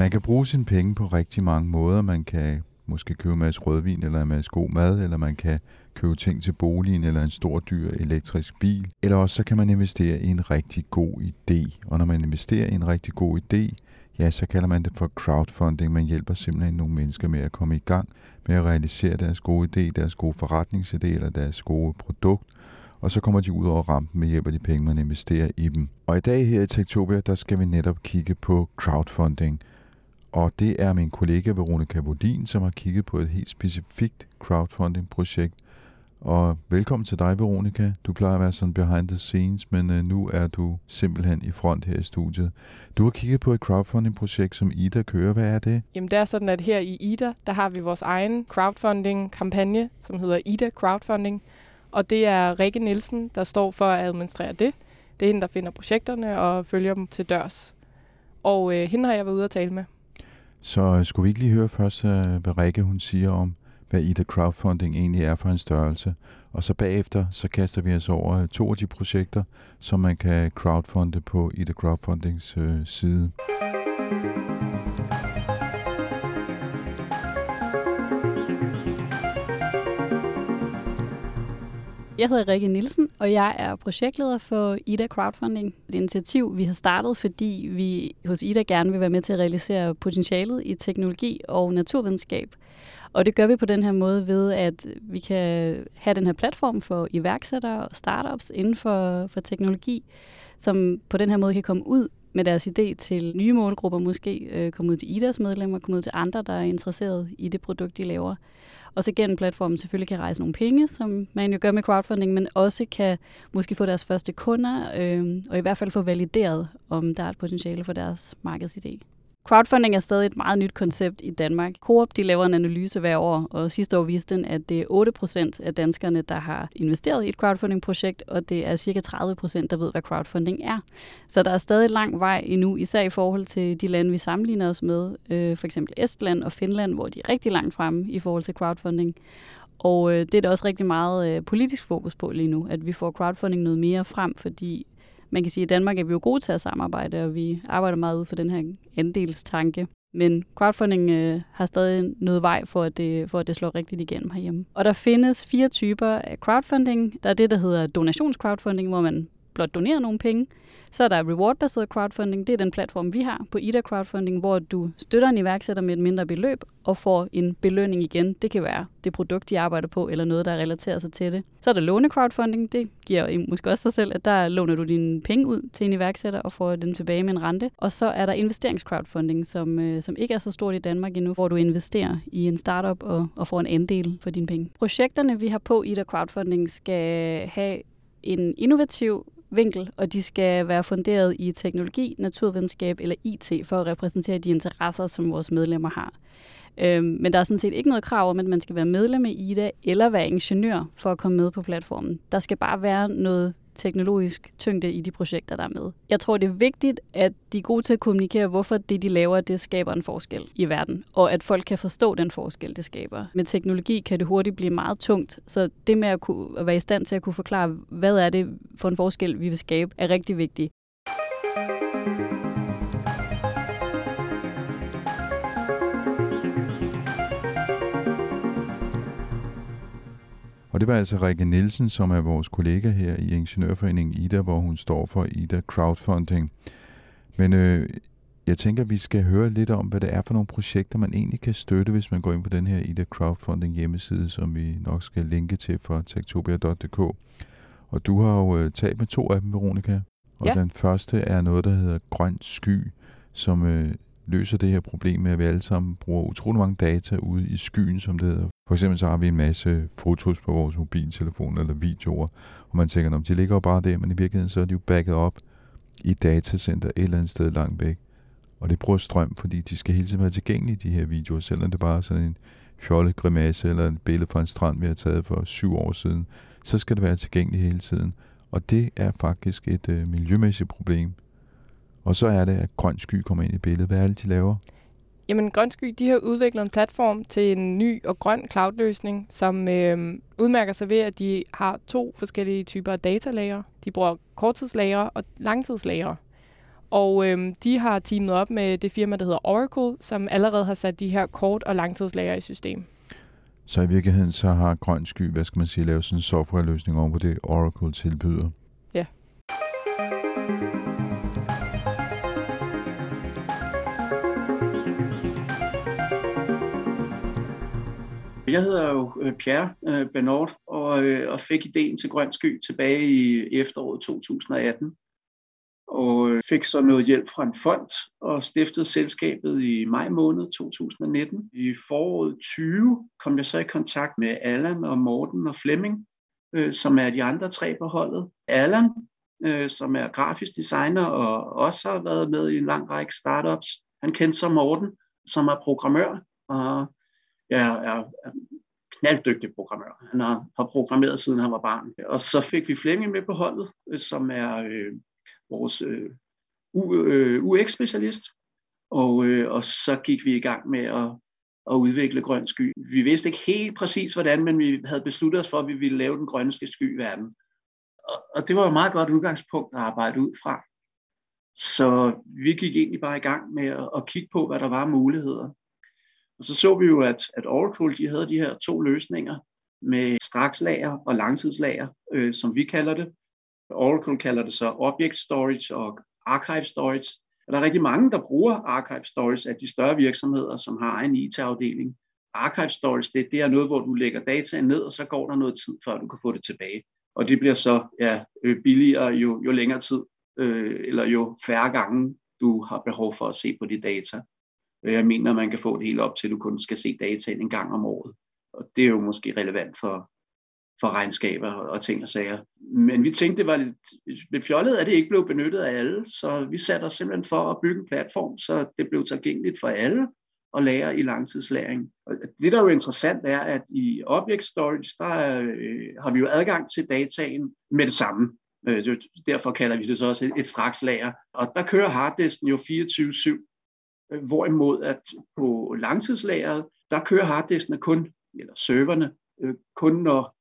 Man kan bruge sine penge på rigtig mange måder. Man kan måske købe en masse rødvin eller en masse god mad, eller man kan købe ting til boligen eller en stor dyr elektrisk bil. Eller også så kan man investere i en rigtig god idé. Og når man investerer i en rigtig god idé, ja, så kalder man det for crowdfunding. Man hjælper simpelthen nogle mennesker med at komme i gang med at realisere deres gode idé, deres gode forretningsidé eller deres gode produkt. Og så kommer de ud over rampen med hjælp af de penge, man investerer i dem. Og i dag her i Techtopia, der skal vi netop kigge på crowdfunding. Og det er min kollega Veronika Bodin, som har kigget på et helt specifikt crowdfunding-projekt. Og velkommen til dig, Veronika. Du plejer at være sådan behind the scenes, men nu er du simpelthen i front her i studiet. Du har kigget på et crowdfunding-projekt, som IDA kører. Hvad er det? Jamen det er sådan, at her i IDA, der har vi vores egen crowdfunding-kampagne, som hedder IDA Crowdfunding. Og det er Rikke Nielsen, der står for at administrere det. Det er hende, der finder projekterne og følger dem til dørs. Og hende har jeg været ude at tale med. Så skulle vi ikke lige høre først, hvad Rikke hun siger om, hvad IDA Crowdfunding egentlig er for en størrelse. Og så bagefter, så kaster vi os over to af de projekter, som man kan crowdfunde på IDA Crowdfundings side. Jeg hedder Rikke Nielsen, og jeg er projektleder for IDA Crowdfunding. Det er et initiativ, vi har startet, fordi vi hos IDA gerne vil være med til at realisere potentialet i teknologi og naturvidenskab. Og det gør vi på den her måde ved, at vi kan have den her platform for iværksættere og startups inden for teknologi, som på den her måde kan komme ud med deres idé til nye målgrupper, måske komme ud til IDAs medlemmer, komme ud til andre, der er interesseret i det produkt, de laver. Og så gennem platformen selvfølgelig kan rejse nogle penge, som man jo gør med crowdfunding, men også kan måske få deres første kunder, og i hvert fald få valideret, om der er et potentiale for deres markedsidé. Crowdfunding er stadig et meget nyt koncept i Danmark. Coop de laver en analyse hver år, og sidste år viste den, at det er 8% af danskerne, der har investeret i et crowdfunding-projekt, og det er cirka 30%, der ved, hvad crowdfunding er. Så der er stadig lang vej endnu, især i forhold til de lande, vi sammenligner os med, for eksempel Estland og Finland, hvor de er rigtig langt fremme i forhold til crowdfunding. Og det er der også rigtig meget politisk fokus på lige nu, at vi får crowdfunding noget mere frem, fordi man kan sige, at i Danmark er vi jo gode til at samarbejde, og vi arbejder meget ud for den her andelstanke. Men crowdfunding har stadig noget vej for at det slår rigtigt igennem herhjemme. Og der findes 4 typer af crowdfunding. Der er det, der hedder donationscrowdfunding, hvor man blot donerer nogle penge. Så er der reward-baseret crowdfunding. Det er den platform, vi har på IDA Crowdfunding, hvor du støtter en iværksætter med et mindre beløb og får en belønning igen. Det kan være det produkt, de arbejder på, eller noget, der relaterer sig til det. Så er der låne-crowdfunding. Det giver måske også sig selv, at der låner du dine penge ud til en iværksætter og får dem tilbage med en rente. Og så er der investeringscrowdfunding, som ikke er så stort i Danmark endnu, hvor du investerer i en startup og får en andel for dine penge. Projekterne, vi har på IDA Crowdfunding, skal have en innovativ vinkel, og de skal være funderet i teknologi, naturvidenskab eller IT for at repræsentere de interesser, som vores medlemmer har. Men der er sådan set ikke noget krav om, at man skal være medlem af IDA eller være ingeniør for at komme med på platformen. Der skal bare være noget teknologisk tyngde i de projekter, der er med. Jeg tror, det er vigtigt, at de er gode til at kommunikere, hvorfor det, de laver, det skaber en forskel i verden, og at folk kan forstå den forskel, det skaber. Med teknologi kan det hurtigt blive meget tungt, så det med at være i stand til at kunne forklare, hvad er det for en forskel, vi vil skabe, er rigtig vigtigt. Og det var altså Rikke Nielsen, som er vores kollega her i Ingeniørforeningen IDA, hvor hun står for IDA Crowdfunding. Men Jeg tænker, at vi skal høre lidt om, hvad det er for nogle projekter, man egentlig kan støtte, hvis man går ind på den her IDA Crowdfunding hjemmeside, som vi nok skal linke til fra techtopia.dk. Og du har jo talt med to af dem, Veronika. Og ja. Den første er noget, der hedder Grøn Sky, som løser det her problem med, at vi alle sammen bruger utrolig mange data ude i skyen, som det hedder. For eksempel så har vi en masse fotos på vores mobiltelefoner eller videoer, og man tænker, om de ligger jo bare der, men i virkeligheden så er de jo backet op i et datacenter et eller andet sted langt væk. Og det bruger strøm, fordi de skal hele tiden være tilgængelige, de her videoer, selvom det bare er sådan en fjollet grimasse eller et billede fra en strand, vi har taget for 7 år siden, så skal det være tilgængeligt hele tiden. Og det er faktisk et miljømæssigt problem. Og så er det, at Grøn Sky kommer ind i billedet. Hvad er det, de laver? Jamen, Grøn Sky, de har udviklet en platform til en ny og grøn cloud-løsning, som udmærker sig ved, at de har 2 forskellige typer af datalager. De bruger korttidslagre og langtidslagre. Og de har teamet op med det firma, der hedder Oracle, som allerede har sat de her kort- og langtidslagre i system. Så i virkeligheden så har Grøn Sky, hvad skal man sige, lavet sådan en softwareløsning over på det, Oracle tilbyder. Ja. Jeg hedder jo Pierre Benoit og fik ideen til Grøn Sky tilbage i efteråret 2018. Og fik så noget hjælp fra en fond og stiftede selskabet i maj måned 2019. I foråret 20 kom jeg så i kontakt med Allan og Morten og Flemming, som er de andre 3 på holdet. Allan, som er grafisk designer og også har været med i en lang række startups. Han kendte så Morten, som er programmør og er knalddygtig programmør. Han har programmeret siden han var barn. Og så fik vi Flemming med på holdet, som er vores UX-specialist, og så gik vi i gang med at udvikle Grøn Sky. Vi vidste ikke helt præcis hvordan, men vi havde besluttet os for, at vi ville lave den grønneste sky i verden. Og det var et meget godt udgangspunkt at arbejde ud fra. Så vi gik egentlig bare i gang med at kigge på, hvad der var muligheder. Og så vi jo, at Oracle de havde de her 2 løsninger med strakslager og langtidslager, som vi kalder det. Oracle kalder det så Object Storage og Archive Storage. Og der er rigtig mange, der bruger Archive Storage af de større virksomheder, som har en IT-afdeling. Archive Storage, det er noget, hvor du lægger dataen ned, og så går der noget tid, før du kan få det tilbage. Og det bliver så billigere jo længere tid, eller jo færre gange, du har behov for at se på de data. Jeg mener, man kan få det hele op til, at du kun skal se dataen en gang om året. Og det er jo måske relevant for regnskaber og ting og sager. Men vi tænkte, det var lidt fjollet, at det ikke blev benyttet af alle, så vi satte os simpelthen for at bygge en platform, så det blev tilgængeligt for alle og lagre i langtidslæring. Og det, der er jo interessant, er, at i Object Storage, der har vi jo adgang til dataen med det samme. Derfor kalder vi det så også et strakslager. Og der kører harddisken jo 24/7, hvorimod at på langtidslageret, der kører harddisken kun, eller serverne, kun når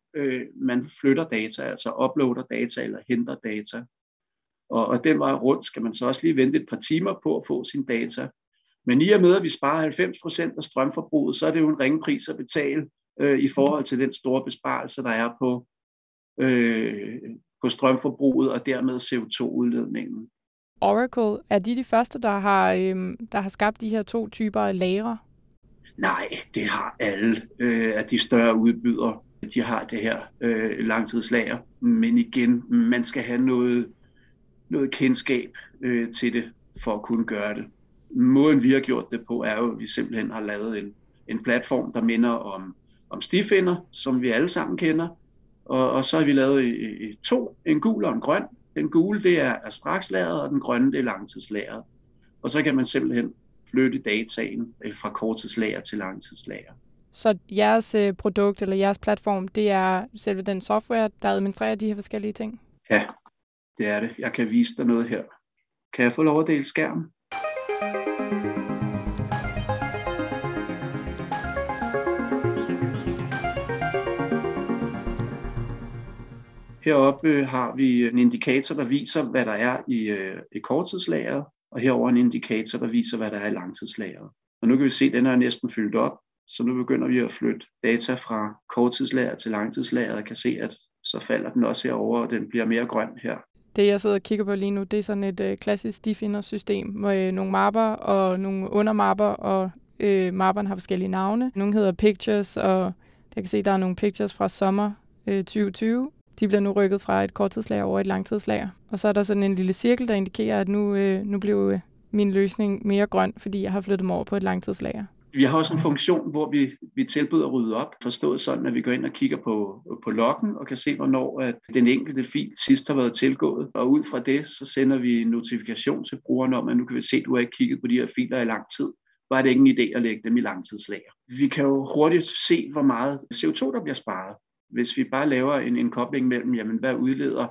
man flytter data, altså uploader data eller henter data. Og den vej rundt skal man så også lige vente et par timer på at få sine data. Men i og med, at vi sparer 90% af strømforbruget, så er det jo en ringe pris at betale i forhold til den store besparelse, der er på strømforbruget og dermed CO2-udledningen. Oracle, er de første, der har skabt de her 2 typer af lagre? Nej, det har alle af de større udbydere. De har det her langtidslager, men igen, man skal have noget kendskab til det, for at kunne gøre det. Måden vi har gjort det på, er jo, at vi simpelthen har lavet en platform, der minder om stifinder, som vi alle sammen kender, og så har vi lavet to, en gul og en grøn. Den gule, det er strakslageret, og den grønne, det er langtidslageret. Og så kan man simpelthen flytte dataen fra korttidslager til langtidslager. Så jeres produkt eller jeres platform, det er selve den software, der administrerer de her forskellige ting? Ja, det er det. Jeg kan vise dig noget her. Kan jeg få lov at dele skærmen? Heroppe har vi en indikator, der viser, hvad der er i korttidslageret, og herover en indikator, der viser, hvad der er i langtidslageret. Og nu kan vi se, at den er næsten fyldt op. Så nu begynder vi at flytte data fra korttidslager til langtidslager, og kan se, at så falder den også herover, og den bliver mere grøn her. Det, jeg sidder og kigger på lige nu, det er sådan et klassisk diffinder-system med nogle mapper og nogle undermapper, og mapperne har forskellige navne. Nogle hedder Pictures, og jeg kan se, der er nogle Pictures fra sommer 2020. De bliver nu rykket fra et korttidslager over et langtidslager. Og så er der sådan en lille cirkel, der indikerer, at nu bliver min løsning mere grøn, fordi jeg har flyttet mig over på et langtidslager. Vi har også en funktion, hvor vi tilbyder at rydde op, forstået sådan, at vi går ind og kigger på loggen og kan se, hvornår at den enkelte fil sidst har været tilgået. Og ud fra det, så sender vi en notifikation til brugeren om, at nu kan vi se, at du har ikke kigget på de her filer i lang tid. Var det ikke en idé at lægge dem i langtidslager? Vi kan jo hurtigt se, hvor meget CO2, der bliver sparet. Hvis vi bare laver en kobling mellem, jamen, hvad udleder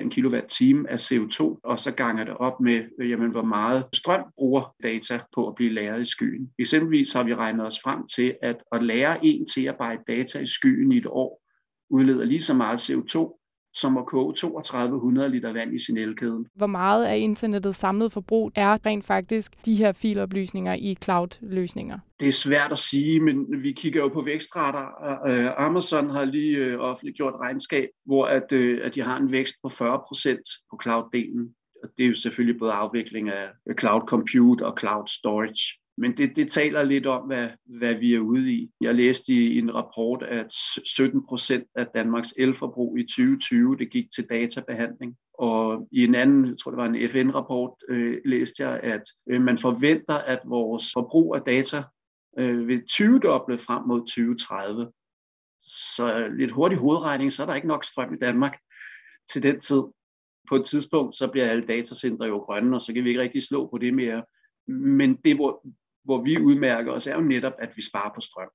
en kilowatt-time af CO2, og så ganger det op med, jamen, hvor meget strøm bruger data på at blive lagret i skyen. Eksempelvis har vi regnet os frem til, at lagre 1 terabyte data i skyen i et år, udleder lige så meget CO2, som at koge 3200 liter vand i sin elkæde. Hvor meget af internettets samlede forbrug er rent faktisk de her filoplysninger i cloud-løsninger? Det er svært at sige, men vi kigger jo på vækstrater. Amazon har lige offentliggjort regnskab, hvor at de har en vækst på 40% på cloud-delen. Og det er jo selvfølgelig både afvikling af cloud compute og cloud storage. Men det taler lidt om, hvad vi er ude i. Jeg læste i en rapport, at 17% af Danmarks elforbrug i 2020, det gik til databehandling. Og i en anden, jeg tror det var en FN-rapport, læste jeg, at man forventer, at vores forbrug af data vil 20-doble frem mod 2030. Så lidt hurtig hovedregning, så er der ikke nok strøm i Danmark til den tid. På et tidspunkt, så bliver alle datacenter jo grønne, og så kan vi ikke rigtig slå på det mere. Men det, hvor vi udmærker os, er jo netop, at vi sparer på strøm.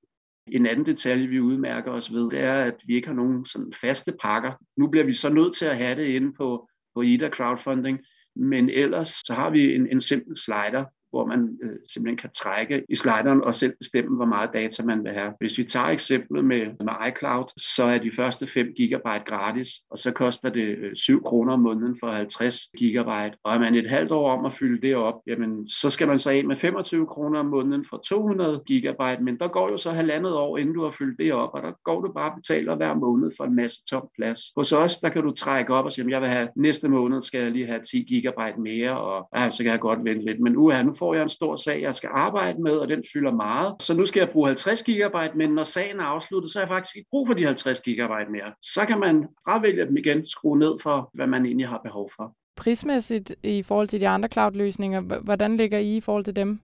En anden detalje, vi udmærker os ved, det er, at vi ikke har nogen sådan faste pakker. Nu bliver vi så nødt til at have det inde på Ida Crowdfunding, men ellers så har vi en simpel slider, hvor man simpelthen kan trække i slideren og selv bestemme, hvor meget data man vil have. Hvis vi tager eksemplet med iCloud, så er de første 5 gigabyte gratis, og så koster det 7 kroner om måneden for 50 gigabyte. Og er man et halvt år om at fylde det op, jamen, så skal man så af med 25 kroner om måneden for 200 gigabyte, men der går jo så 1,5 år, inden du har fyldt det op, og der går du bare og betaler hver måned for en masse tom plads. Hos os, der kan du trække op og sige, jeg vil have næste måned, skal jeg lige have 10 gigabyte mere, og så kan jeg godt vente lidt, men nu får jeg en stor sag, jeg skal arbejde med, og den fylder meget. Så nu skal jeg bruge 50 gigabyte, men når sagen er afsluttet, så har jeg faktisk ikke brug for de 50 gigabyte mere. Så kan man fravælge dem igen, skrue ned for, hvad man egentlig har behov for. Prismæssigt i forhold til de andre cloud-løsninger, hvordan ligger I forhold til dem?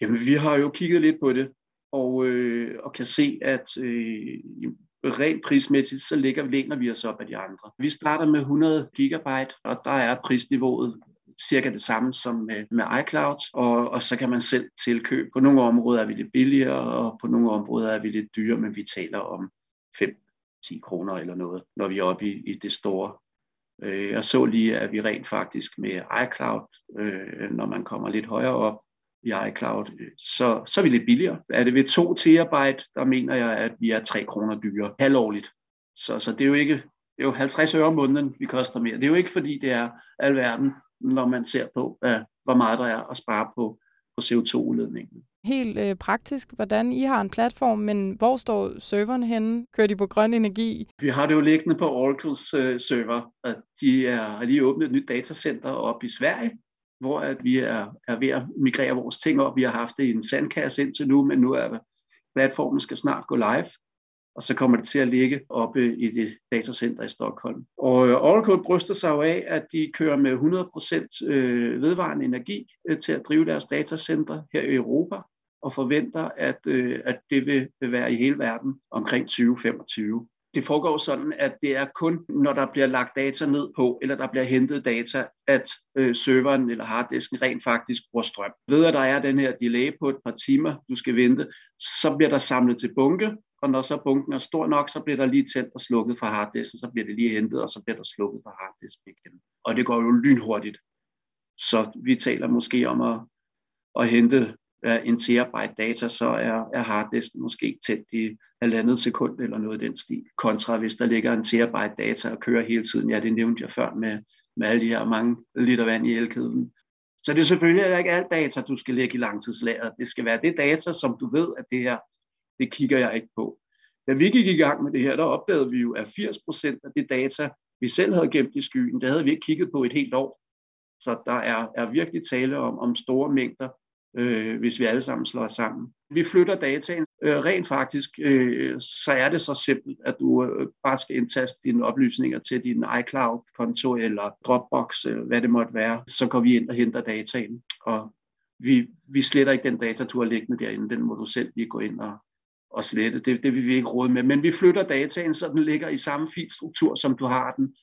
Jamen, vi har jo kigget lidt på det, og kan se, at rent prismæssigt, så læner vi os op af de andre. Vi starter med 100 gigabyte, og der er prisniveauet cirka det samme som med iCloud, og så kan man selv tilkøbe. På nogle områder er vi lidt billigere, og på nogle områder er vi lidt dyrere, men vi taler om 5-10 kroner eller noget, når vi er oppe i det store. Jeg så lige, at vi rent faktisk med iCloud, når man kommer lidt højere op i iCloud, så er vi lidt billigere. Er det ved 2 terabyte, der mener jeg, at vi er 3 kroner dyrere halvårligt. Så det er jo ikke, det er jo 50 øre om måneden, vi koster mere. Det er jo ikke, fordi det er alverden, når man ser på, hvor meget der er at spare på CO2-udledningen. Helt praktisk, hvordan I har en platform, men hvor står serverne henne? Kører de på grøn energi? Vi har det jo liggende på Oracles server, og de har lige åbnet et nyt datacenter op i Sverige, hvor at vi er ved at migrere vores ting op. Vi har haft det i en sandkasse indtil nu, men nu er platformen skal snart gå live. Og så kommer det til at ligge oppe i det datacenter i Stockholm. Og Oracle bryster sig jo af, at de kører med 100% vedvarende energi til at drive deres datacenter her i Europa, og forventer, at det vil være i hele verden omkring 2025. Det foregår sådan, at det er kun, når der bliver lagt data ned på, eller der bliver hentet data, at serveren eller harddisken rent faktisk bruger strøm. Ved at der er den her delay på et par timer, du skal vente, så bliver der samlet til bunke, og når så bunken er stor nok, så bliver der lige tændt og slukket fra harddisken, så bliver det lige hentet, og så bliver der slukket fra harddisken igen. Og det går jo lynhurtigt. Så vi taler måske om at hente en terabyte data, så er harddisken måske tændt i 1,5 sekund eller noget i den stil. Kontra hvis der ligger en terabyte data og kører hele tiden. Ja, det nævnte jeg før med alle de her mange liter vand i elkæden. Så det er selvfølgelig ikke alt data, du skal lægge i langtidslageret. Det skal være det data, som du ved, at det her, det kigger jeg ikke på. Da vi gik i gang med det her, der opdagede vi jo, at 80% af det data, vi selv havde gemt i skyen, det havde vi ikke kigget på et helt år. Så der er virkelig tale om store mængder, hvis vi alle sammen slår sammen. Vi flytter dataen. Rent faktisk, så er det så simpelt, at du bare skal indtaste dine oplysninger til din iCloud-konto eller Dropbox, eller hvad det måtte være. Så går vi ind og henter dataen, og vi sletter ikke den data, du har liggende derinde. Den må du selv lige gå ind og slette. Det vil vi ikke råde med. Men vi flytter dataen, så den ligger i samme filstruktur, som du har den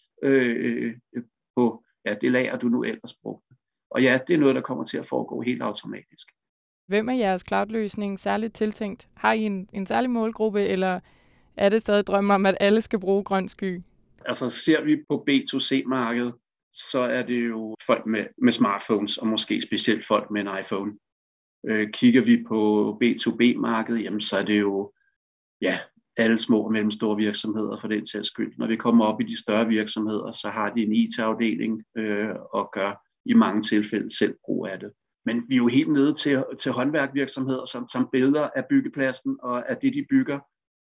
på. Ja, det lager du nu ellers brugte. Og ja, det er noget, der kommer til at foregå helt automatisk. Hvem er jeres cloud-løsning særligt tiltænkt? Har I en særlig målgruppe, eller er det stadig drømme om, at alle skal bruge grøn sky? Altså ser vi på B2C-markedet, så er det jo folk med smartphones, og måske specielt folk med en iPhone. Kigger vi på B2B-markedet, jamen, så er det jo alle små og mellemstore virksomheder for den sags skyld. Når vi kommer op i de større virksomheder, så har de en IT-afdeling og gør i mange tilfælde selv brug af det. Men vi er jo helt nede til håndværkvirksomheder, som billeder af byggepladsen og af det, de bygger.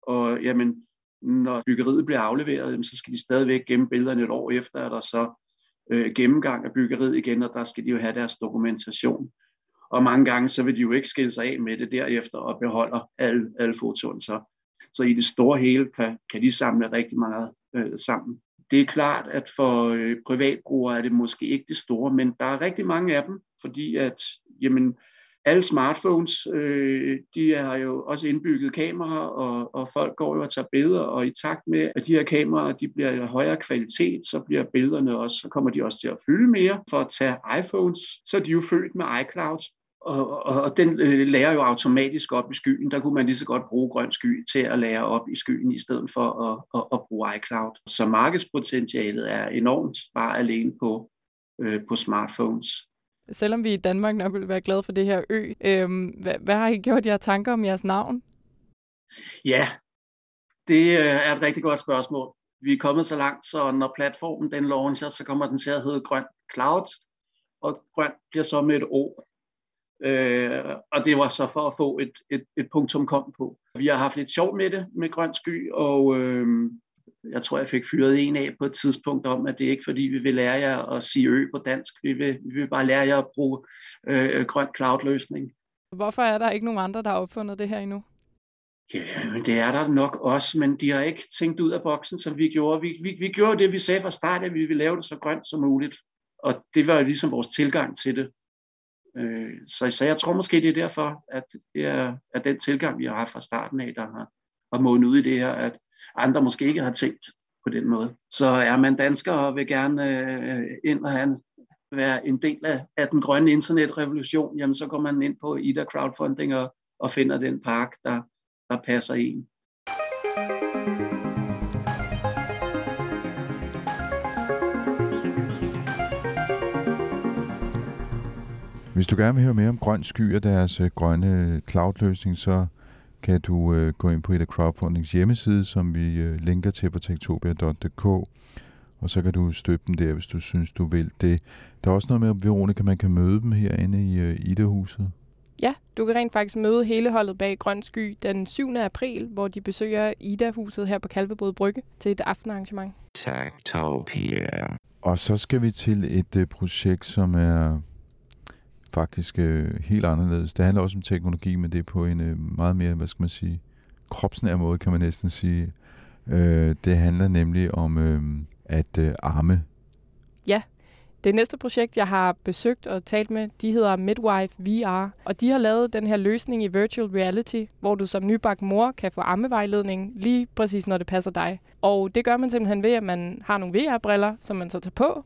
Og jamen, når byggeriet bliver afleveret, jamen, så skal de stadigvæk gemme billederne et år efter, at der så gennemgang af byggeriet igen, og der skal de jo have deres dokumentation. Og mange gange, så vil de jo ikke skille sig af med det derefter og beholder alle fotoen så. Så i det store hele kan de samle rigtig meget sammen. Det er klart, at for privatbrugere er det måske ikke det store, men der er rigtig mange af dem, fordi at alle smartphones, de har jo også indbygget kameraer, og folk går jo og tager billeder, og i takt med, at de her kameraer de bliver højere kvalitet, så bliver billederne også, så kommer de også til at fylde mere. For at tage iPhones, så er de jo født med iCloud, og den lærer jo automatisk op i skyen. Der kunne man lige så godt bruge grøn sky til at lære op i skyen, i stedet for at bruge iCloud. Så markedspotentialet er enormt, bare alene på smartphones. Selvom vi i Danmark nok vil være glade for det her ø, hvad har I gjort jer tanker om jeres navn? Ja, det er et rigtig godt spørgsmål. Vi er kommet så langt, så når platformen den launcher, så kommer den til at hedde Grøn Cloud, og grøn bliver så med et O. Og det var så for at få et punktum kom på. Vi har haft lidt sjov med det, med grøn sky, og jeg tror, jeg fik fyret en af på et tidspunkt om, at det er ikke fordi, vi vil lære jer at sige ø på dansk. Vi vil bare lære jer at bruge grøn cloud-løsning. Hvorfor er der ikke nogen andre, der har opfundet det her endnu? Ja, men det er der nok også, men de har ikke tænkt ud af boksen, som vi gjorde. Vi gjorde det, vi sagde fra start, at vi ville lave det så grønt som muligt. Og det var jo ligesom vores tilgang til det. Så jeg tror måske, det er derfor, at det er at den tilgang, vi har haft fra starten af, der har månet ud i det her, at andre måske ikke har tænkt på den måde. Så er man dansker og vil gerne ind og være en del af den grønne internetrevolution, jamen så går man ind på Ida Crowdfunding og finder den park, der passer en. Hvis du gerne vil høre mere om grøn sky og deres grønne cloud-løsning, så kan du gå ind på Ida Crowdfundings hjemmeside, som vi linker til på techtopia.dk, og så kan du støtte dem der, hvis du synes, du vil det. Der er også noget med, Veronika, man kan møde dem herinde i Ida-huset. Ja, du kan rent faktisk møde hele holdet bag Grøn Sky den 7. april, hvor de besøger Ida-huset her på Kalvebod Brygge til et aftenarrangement. Techtopia. Og så skal vi til et projekt, som er faktisk helt anderledes. Det handler også om teknologi, men det er på en meget mere, kropsnær måde, kan man næsten sige. Det handler nemlig om at arme. Ja, det næste projekt, jeg har besøgt og talt med, de hedder Midwife VR, og de har lavet den her løsning i virtual reality, hvor du som nybagt mor kan få ammevejledning lige præcis, når det passer dig. Og det gør man simpelthen ved, at man har nogle VR-briller, som man så tager på,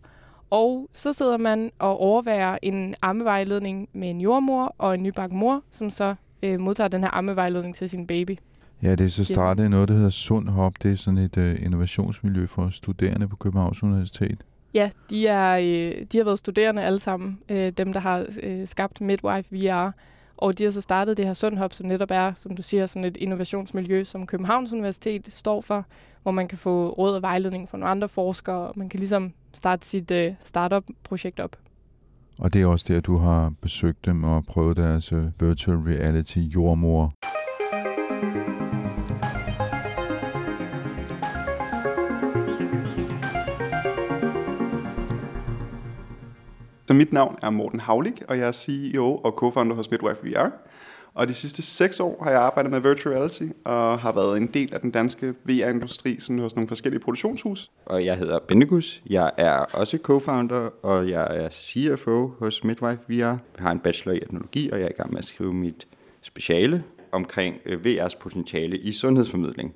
og så sidder man og overværer en ammevejledning med en jordmor og en nybagt mor, som så modtager den her ammevejledning til sin baby. Ja, det er så startet i noget, der hedder SundHop. Det er sådan et innovationsmiljø for studerende på Københavns Universitet. Ja, de har været studerende alle sammen, dem der har skabt Midwife VR. Og de har så startet det her SundHop, som netop er, som du siger, sådan et innovationsmiljø, som Københavns Universitet står for, hvor man kan få råd og vejledning fra nogle andre forskere, og man kan ligesom starte sit startup-projekt op. Og det er også der, du har besøgt dem og prøvet deres virtual reality jordmor. Så mit navn er Morten Havlik, og jeg er CEO og co-founder hos Midwife VR. Og de sidste 6 år har jeg arbejdet med virtual reality og har været en del af den danske VR-industri sådan hos nogle forskellige produktionshus. Og jeg hedder Bendegúz. Jeg er også co-founder, og jeg er CFO hos Midwife VR. Jeg har en bachelor i etnologi, og jeg er i gang med at skrive mit speciale omkring VR's potentiale i sundhedsformidling.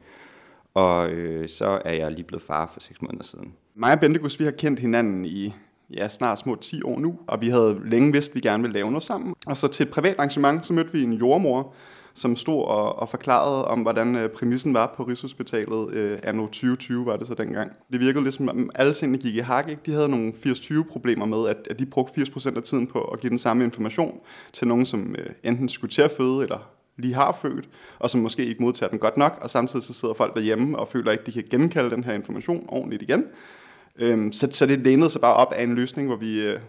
Og så er jeg lige blevet far for 6 måneder siden. Mig og Bendegúz, vi har kendt hinanden i snart små 10 år nu, og vi havde længe vidst, at vi gerne ville lave noget sammen. Og så til et privat arrangement, så mødte vi en jordemor, som stod og forklarede om, hvordan præmissen var på Rigshospitalet anno 2020, var det så dengang. Det virkede lidt som om alle tingene gik i hak, ikke? De havde nogle 80-20 problemer med, at de brugte 80% af tiden på at give den samme information til nogen, som enten skulle til at føde eller lige har født, og som måske ikke modtager den godt nok, og samtidig så sidder folk derhjemme og føler ikke, de kan genkalde den her information ordentligt igen. Så det lænede sig bare op af en løsning,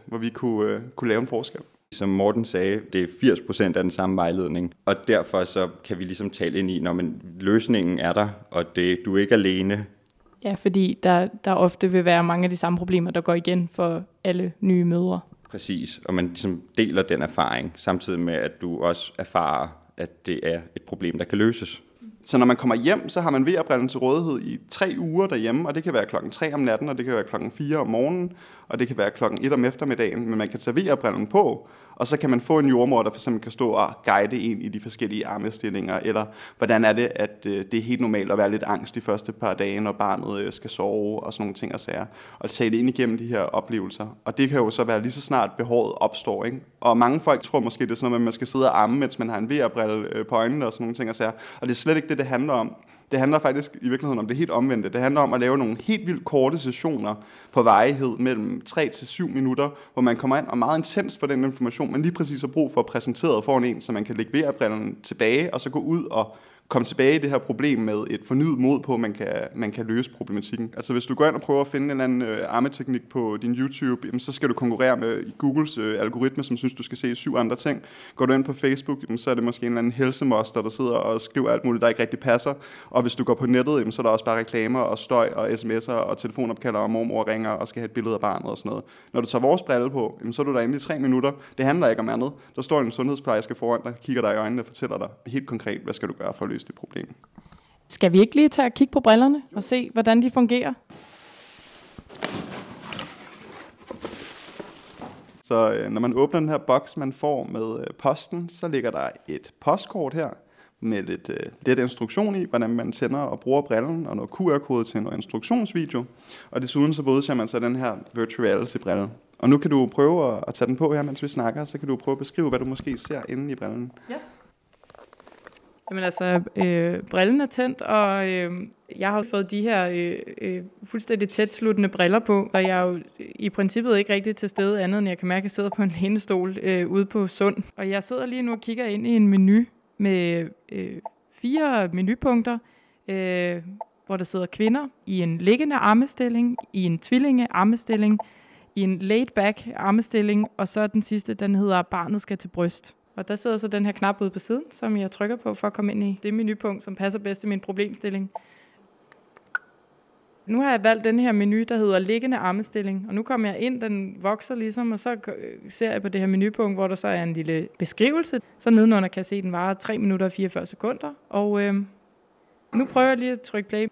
hvor vi kunne lave en forskel. Som Morten sagde, det er 80% af den samme vejledning, og derfor så kan vi ligesom tale ind i, når man, løsningen er der, og du er ikke alene. Ja, fordi der ofte vil være mange af de samme problemer, der går igen for alle nye mødre. Præcis, og man ligesom deler den erfaring, samtidig med at du også erfarer, at det er et problem, der kan løses. Så når man kommer hjem, så har man VR-brillen til rådighed i 3 uger derhjemme, og det kan være klokken 3 om natten, og det kan være klokken 4 om morgenen, og det kan være klokken 1 om eftermiddagen, men man kan tage VR-brillen på, og så kan man få en jordemor, der for eksempel kan stå og guide en i de forskellige armestillinger, eller hvordan er det, at det er helt normalt at være lidt angst de første par dage, når barnet skal sove og sådan nogle ting og sager, og tale ind igennem de her oplevelser. Og det kan jo så være lige så snart behovet opstår, ikke? Og mange folk tror måske, det er sådan noget, at man skal sidde og amme, mens man har en VR-brille på øjnene og sådan nogle ting og sager, og det er slet ikke det handler om. Det handler faktisk i virkeligheden om det helt omvendte. Det handler om at lave nogle helt vildt korte sessioner på varighed mellem 3-7 minutter, hvor man kommer ind og meget intenst for den information, man lige præcis har brug for at præsentere foran en, så man kan lægge VR-brillerne tilbage, og så gå ud og komme tilbage i det her problem med et fornyet mod på, at man kan løse problematikken. Altså hvis du går ind og prøver at finde en eller anden armeteknik på din YouTube, jamen, så skal du konkurrere med Googles algoritme, som synes, du skal se 7 andre ting. Går du ind på Facebook, jamen, så er det måske en eller anden helsemoster, der sidder og skriver alt muligt, der ikke rigtig passer. Og hvis du går på nettet, jamen, så er der også bare reklamer og støj og sms'er og telefonopkalder, og mormor ringer og skal have et billede af barnet og sådan noget. Når du tager vores brille på, jamen, så er du der inde i 3 minutter. Det handler ikke om andet. Der står en sundhedsplejerske foran, der kigger dig i øjnene og fortæller dig helt konkret, hvad skal du gøre for at løse det problem. Skal vi ikke lige tage og kigge på brillerne og se, hvordan de fungerer? Så når man åbner den her boks, man får med posten, så ligger der et postkort her med lidt instruktion i, hvordan man tænder og bruger brillen, og noget QR-kode til noget instruktionsvideo. Og desuden så modtager man så den her virtual reality-brille. Og nu kan du prøve at tage den på her, mens vi snakker, så kan du prøve at beskrive, hvad du måske ser inde i brillen. Ja. Jamen altså, brillen er tændt, og jeg har fået de her fuldstændig tætsluttende briller på, og jeg er jo i princippet ikke rigtig til stede andet, end jeg kan mærke, at jeg sidder på en lænestol ude på Sund. Og jeg sidder lige nu og kigger ind i en menu med 4 menupunkter, hvor der sidder kvinder i en liggende armestilling, i en tvillingearmestilling, i en laid-back armestilling, og så den sidste, den hedder barnet skal til bryst. Og der sidder så den her knap ude på siden, som jeg trykker på for at komme ind i det menupunkt, som passer bedst til min problemstilling. Nu har jeg valgt den her menu, der hedder liggende armestilling. Og nu kommer jeg ind, den vokser ligesom, og så ser jeg på det her menupunkt, hvor der så er en lille beskrivelse. Så nedenunder kan jeg se, at den varer 3 minutter og 44 sekunder. Og nu prøver jeg lige at trykke play.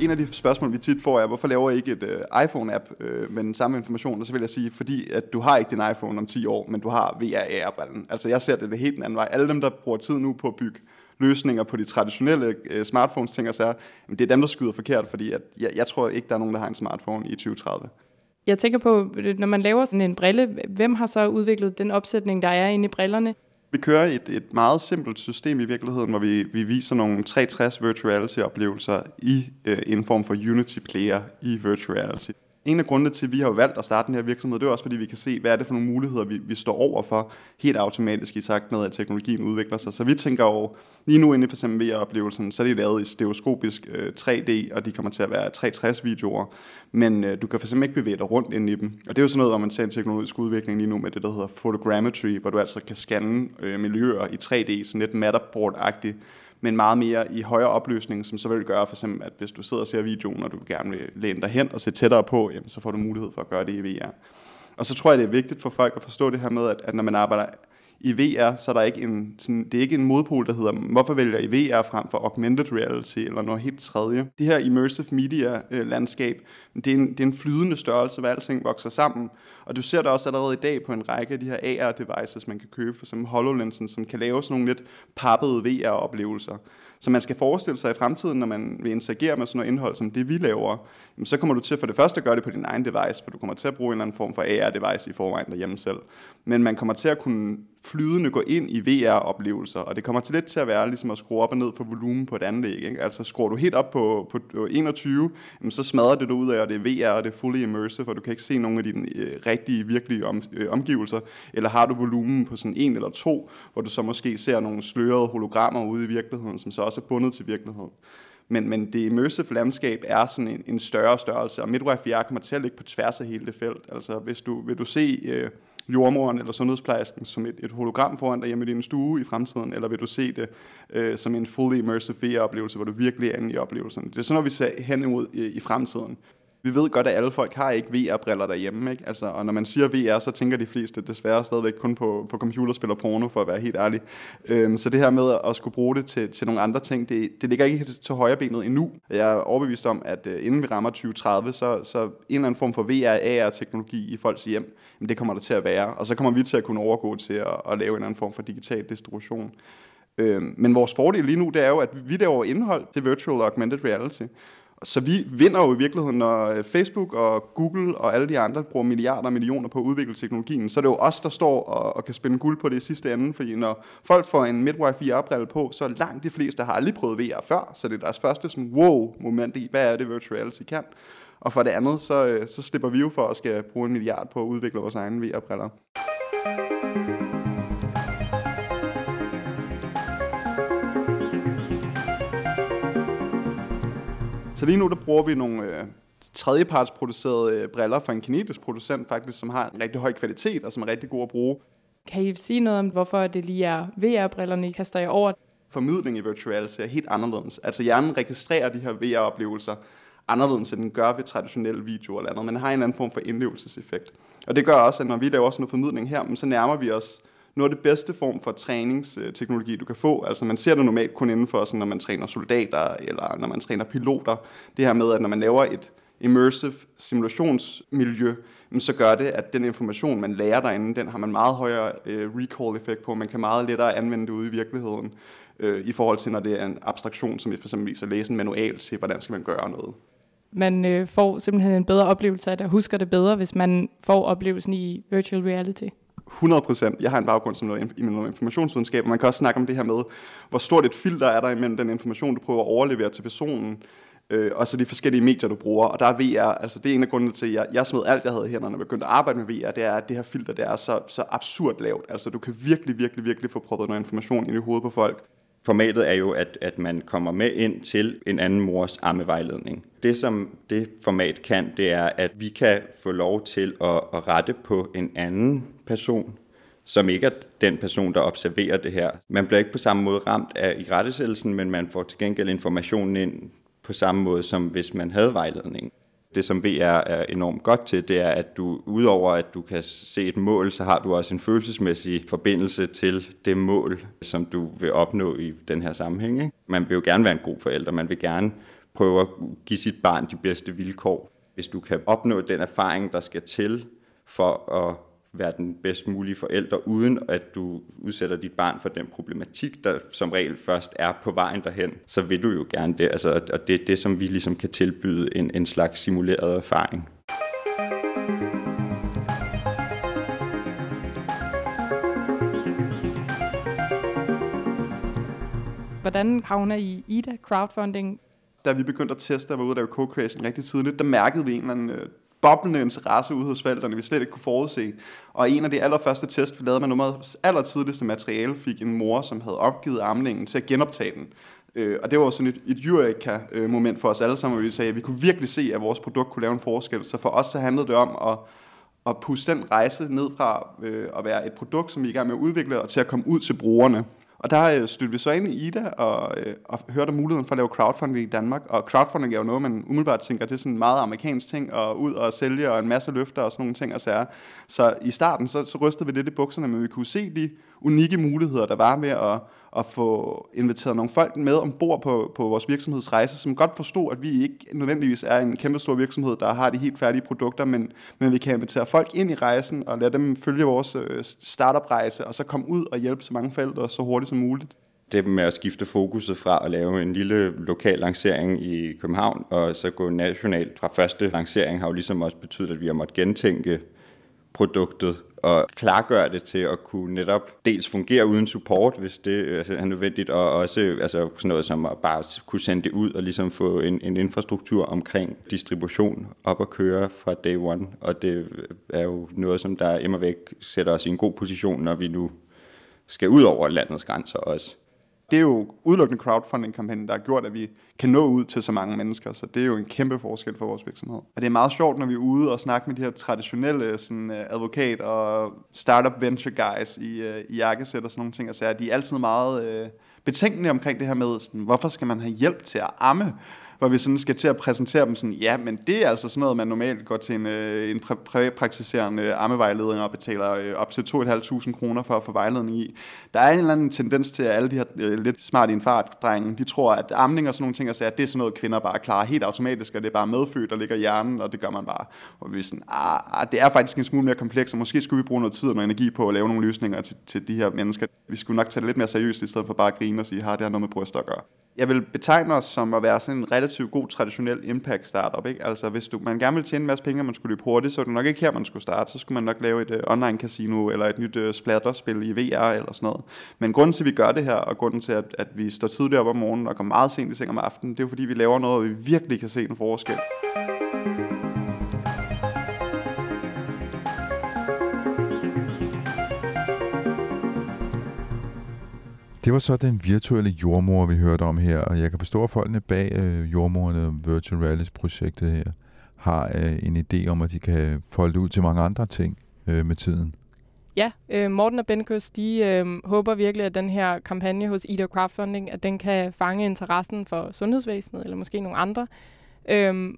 En af de spørgsmål, vi tit får, er, hvorfor laver I ikke et iPhone-app med den samme information? Og så vil jeg sige, fordi at du har ikke din iPhone om 10 år, men du har VR-brillen. Altså jeg ser det helt den anden vej. Alle dem, der bruger tid nu på at bygge løsninger på de traditionelle smartphones, tænker sig, det er dem, der skyder forkert, fordi at jeg tror ikke, der er nogen, der har en smartphone i 2030. Jeg tænker på, når man laver sådan en brille, hvem har så udviklet den opsætning, der er inde i brillerne? Vi kører et meget simpelt system i virkeligheden, hvor vi viser nogle 360 virtual reality-oplevelser i en form for Unity Player i virtual reality. En af grundene til, at vi har valgt at starte den her virksomhed, det er også, fordi vi kan se, hvad er det for nogle muligheder, vi står over for helt automatisk i takt med, at teknologien udvikler sig. Så vi tænker jo, lige nu inde i for eksempel VR-oplevelsen, så er de lavet i stereoskopisk 3D, og de kommer til at være 360-videoer, men du kan for eksempel ikke bevæge dig rundt inde i dem. Og det er jo sådan noget, hvor man ser en teknologisk udvikling lige nu med det, der hedder photogrammetry, hvor du altså kan scanne miljøer i 3D, sådan lidt matterboard-agtigt. men meget mere i højere opløsning, som så vil gøre for eksempel, at hvis du sidder og ser videoen, og du gerne vil læne dig hen og se tættere på, jamen, så får du mulighed for at gøre det i VR. Og så tror jeg, det er vigtigt for folk at forstå det her med, at når man arbejder i VR, så er der ikke det er ikke en modpol, der hedder, hvorfor vælger I VR frem for augmented reality eller noget helt tredje. Det her immersive media-landskab, det er en flydende størrelse, hvor alting vokser sammen. Og du ser det også allerede i dag på en række af de her AR-devices, man kan købe, f.eks. HoloLensen, som kan lave sådan nogle lidt pappede VR-oplevelser. Så man skal forestille sig i fremtiden, når man vil interagere med sådan noget indhold som det, vi laver, så kommer du til for det første at gøre det på din egen device, for du kommer til at bruge en eller anden form for AR-device i forvejen derhjemme selv. Men man kommer til at kunne flydende gå ind i VR-oplevelser, og det kommer til lidt til at være ligesom at skrue op og ned for volumen på et anlæg, ikke? Altså skruer du helt op på 21, så smadrer det ud af, og det er VR, og det er fully immersive, og du kan ikke se nogen af dine rigtige, virkelige omgivelser, eller har du volumen på sådan 1 eller 2, hvor du så måske ser nogle slørede hologrammer ude i virkeligheden, som så også er bundet til virkeligheden. Men det immersive landskab er sådan en større størrelse, og Midwife VR kommer til at ligge på tværs af hele det felt. Altså vil du se jordmoren eller sundhedsplejersken som et hologram foran dig hjemme i din stue i fremtiden, eller vil du se det som en fully immersive VR-oplevelse, hvor du virkelig er inde i oplevelsen? Det er sådan noget, vi ser hen imod i fremtiden. Vi ved godt, at alle folk har ikke VR-briller derhjemme, ikke? Altså, og når man siger VR, så tænker de fleste desværre stadigvæk kun på computerspil og porno, for at være helt ærlig. Så det her med at skulle bruge det til nogle andre ting, det ligger ikke til højre benet endnu. Jeg er overbevist om, at inden vi rammer 2030, så en eller anden form for VR-AR-teknologi i folks hjem, jamen, det kommer der til at være. Og så kommer vi til at kunne overgå til at lave en eller anden form for digital distribution. Men vores fordel lige nu, det er jo, at vi laver indhold til virtual og augmented reality. Så vi vinder jo i virkeligheden, når Facebook og Google og alle de andre bruger milliarder og millioner på at udvikle teknologien, så er det jo os, der står og kan spænde guld på det i sidste ende, fordi når folk får en Midwife VR-brille på, så langt de fleste har aldrig prøvet VR før, så det er deres første sådan wow-moment i, hvad er det virtual reality kan? Og for det andet, så slipper vi jo for at skal bruge 1 milliard på at udvikle vores egne VR-briller. Så lige nu, der bruger vi nogle tredjepartsproducerede briller fra en kinesisk producent faktisk, som har en rigtig høj kvalitet og som er rigtig god at bruge. Kan I sige noget om, hvorfor det lige er VR-brillerne, I kaster jer over? Formidling i virtuality er helt anderledes. Altså hjernen registrerer de her VR-oplevelser anderledes, end den gør ved traditionelle videoer eller andet. Man har en anden form for indlevelseseffekt. Og det gør også, at når vi laver sådan noget formidling her, så nærmer vi os noget af det bedste form for træningsteknologi, du kan få. Altså man ser det normalt kun inden for, sådan, når man træner soldater, eller når man træner piloter. Det her med, at når man laver et immersive simulationsmiljø, så gør det, at den information, man lærer derinde, den har man meget højere recall-effekt på. Man kan meget lettere anvende det ude i virkeligheden, i forhold til, når det er en abstraktion, som for eksempel at læse en manual til, hvordan skal man gøre noget. Man får simpelthen en bedre oplevelse af det, og husker det bedre, hvis man får oplevelsen i virtual reality. 100%. Jeg har en baggrund som noget informationsvidenskab, og man kan også snakke om det her med, hvor stort et filter er der imellem den information, du prøver at overlevere til personen, og så de forskellige medier, du bruger. Og der er VR, altså det er en af grundene til, at jeg smed alt, jeg havde i hænderne, og begyndte at arbejde med VR, det er, at det her filter, det er så absurd lavt. Altså du kan virkelig få proppet noget information ind i hovedet på folk. Formatet er jo, at man kommer med ind til en anden mors ammevejledning. Det, som det format kan, det er, at vi kan få lov til at rette på en anden person, som ikke er den person, der observerer det her. Man bliver ikke på samme måde ramt af irettesættelsen, men man får til gengæld informationen ind på samme måde, som hvis man havde vejledning. Det, som VR er enormt godt til, det er, at du udover at du kan se et mål, så har du også en følelsesmæssig forbindelse til det mål, som du vil opnå i den her sammenhæng, ikke? Man vil jo gerne være en god forælder, man vil gerne prøve at give sit barn de bedste vilkår. Hvis du kan opnå den erfaring, der skal til for at være den bedst mulige forælder, uden at du udsætter dit barn for den problematik, der som regel først er på vejen derhen, så vil du jo gerne det. Altså, og det er det, som vi ligesom kan tilbyde en slags simuleret erfaring. Hvordan havner I Ida Crowdfunding? Da vi begyndte at teste og var ude at lave co-creation rigtig tidligt, der mærkede vi en eller anden boblende interesse ude hos forældrene, vi slet ikke kunne forudse. Og en af de allerførste test, vi lavede med nummeret allertidligste materiale, fik en mor, som havde opgivet amningen, til at genoptage den. Og det var sådan et eureka-moment for os alle sammen, hvor vi sagde, at vi kunne virkelig se, at vores produkt kunne lave en forskel. Så for os så handlede det om at pusse den rejse ned fra at være et produkt, som vi er i gang med at udvikle, og til at komme ud til brugerne. Og der støttede vi så ind i IDA og hørte om muligheden for at lave crowdfunding i Danmark. Og crowdfunding er jo noget, man umiddelbart tænker, det er sådan en meget amerikansk ting, og ud og sælge og en masse løfter og sådan nogle ting og sager. Så i starten så rystede vi lidt i bukserne, men vi kunne se de unikke muligheder, der var med at få inviteret nogle folk med ombord på vores virksomhedsrejse, som godt forstod, at vi ikke nødvendigvis er en kæmpe stor virksomhed, der har de helt færdige produkter, men vi kan invitere folk ind i rejsen og lade dem følge vores startup-rejse, og så komme ud og hjælpe så mange forældre så hurtigt som muligt. Det med at skifte fokuset fra at lave en lille lokal lancering i København, og så gå nationalt fra første lancering, har jo ligesom også betydet, at vi har måttet gentænke produktet, og klargøre det til at kunne netop dels fungere uden support, hvis det er nødvendigt, og også sådan noget som at bare kunne sende det ud og ligesom få en infrastruktur omkring distribution op at køre fra day one. Og det er jo noget, som der immer væk sætter os i en god position, når vi nu skal ud over landets grænser også. Det er jo udelukkende crowdfunding-kampagnen, der har gjort, at vi kan nå ud til så mange mennesker, så det er jo en kæmpe forskel for vores virksomhed. Og det er meget sjovt, når vi er ude og snakker med de her traditionelle sådan, advokat- og startup-venture-guys i jakkesæt og sådan nogle ting, og så er de altid meget betænkelige omkring det her med, sådan, hvorfor skal man have hjælp til at amme? Hvor vi sådan skal til at præsentere dem sådan, ja, men det er altså sådan noget, man normalt går til en privatpraktiserende ammevejledning og betaler op til 2.500 kroner for at få vejledning i. Der er en eller anden tendens til, at alle de her lidt smarte infarkt-drenge, de tror, at amning og sådan nogle ting, altså, at det er sådan noget, kvinder bare klarer helt automatisk, og det er bare medfødt, der ligger i hjernen, og det gør man bare. Og vi er sådan, det er faktisk en smule mere kompleks, og måske skulle vi bruge noget tid og energi på at lave nogle løsninger til de her mennesker. Vi skulle nok tage det lidt mere seriøst, i stedet for bare at grine og sige, det har noget med bryst at gøre. Jeg vil betegne os som at være sådan en relativt god traditionel impact startup, ikke? Altså hvis man gerne vil tjene en masse penge, og man skulle løbe hurtigt, så er det nok ikke her, man skulle starte. Så skulle man nok lave et online casino eller et nyt splatterspil i VR eller sådan noget. Men grunden til, at vi gør det her, og grunden til, at vi står tidligt op om morgenen og går meget sent i seng om aftenen, det er jo fordi, vi laver noget, og vi virkelig kan se en forskel. Det var så den virtuelle jordmor, vi hørte om her, og jeg kan forstå, at folkene bag jordmorerne og Virtual Reality-projektet her har en idé om, at de kan folde ud til mange andre ting med tiden. Ja, Morten og Bendegúz, de håber virkelig, at den her kampagne hos Ida Crowdfunding, at den kan fange interessen for sundhedsvæsenet, eller måske nogle andre,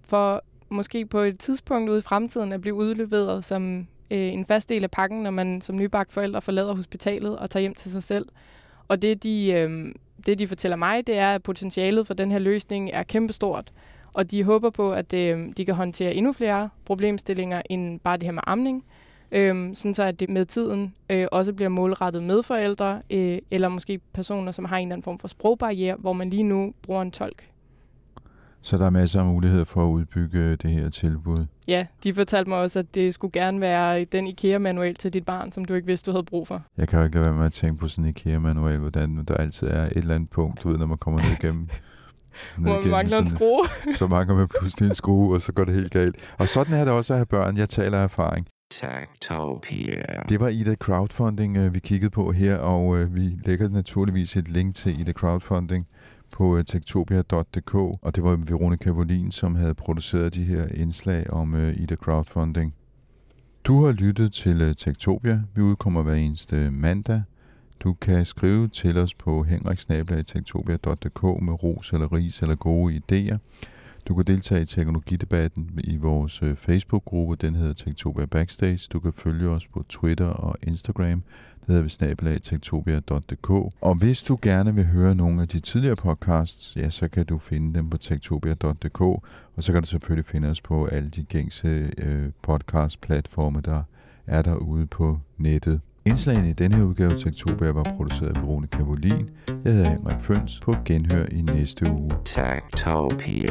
for måske på et tidspunkt ude i fremtiden at blive udleveret som en fast del af pakken, når man som nybagt forældre forlader hospitalet og tager hjem til sig selv. Og det de fortæller mig, det er, at potentialet for den her løsning er kæmpestort. Og de håber på, at de kan håndtere endnu flere problemstillinger end bare det her med amning. Sådan så, at det med tiden også bliver målrettet med forældre, eller måske personer, som har en eller anden form for sprogbarriere, hvor man lige nu bruger en tolk. Så der er masser af muligheder for at udbygge det her tilbud? Ja, de fortalte mig også, at det skulle gerne være den IKEA-manual til dit barn, som du ikke vidste, du havde brug for. Jeg kan jo ikke lade være med at tænke på sådan en IKEA-manual, hvordan der altid er et eller andet punkt, du ved, når man kommer ned igennem. Hvor man mangler en skrue. Så mangler man pludselig en skrue, og så går det helt galt. Og sådan er det også at have børn. Jeg taler af erfaring. Techtopia. Det var Ida Crowdfunding, vi kiggede på her, og vi lægger naturligvis et link til Ida Crowdfunding på techtopia.dk, og det var Rune Cavolin, som havde produceret de her indslag om Ida Crowdfunding. Du har lyttet til Techtopia. Vi udkommer hver eneste mandag. Du kan skrive til os på henrik@techtopia.dk med ros eller ris eller gode idéer. Du kan deltage i teknologidebatten i vores Facebook-gruppe. Den hedder Techtopia Backstage. Du kan følge os på Twitter og Instagram. Det hedder vi @techtopia.dk. Og hvis du gerne vil høre nogle af de tidligere podcasts, ja, så kan du finde dem på techtopia.dk. Og så kan du selvfølgelig finde os på alle de gængse podcast-platforme, der er derude på nettet. Indslagene i denne her udgave af Techtopia var produceret af Veronika Bodin. Jeg hedder Henrik Føns. På genhør i næste uge. Techtopia.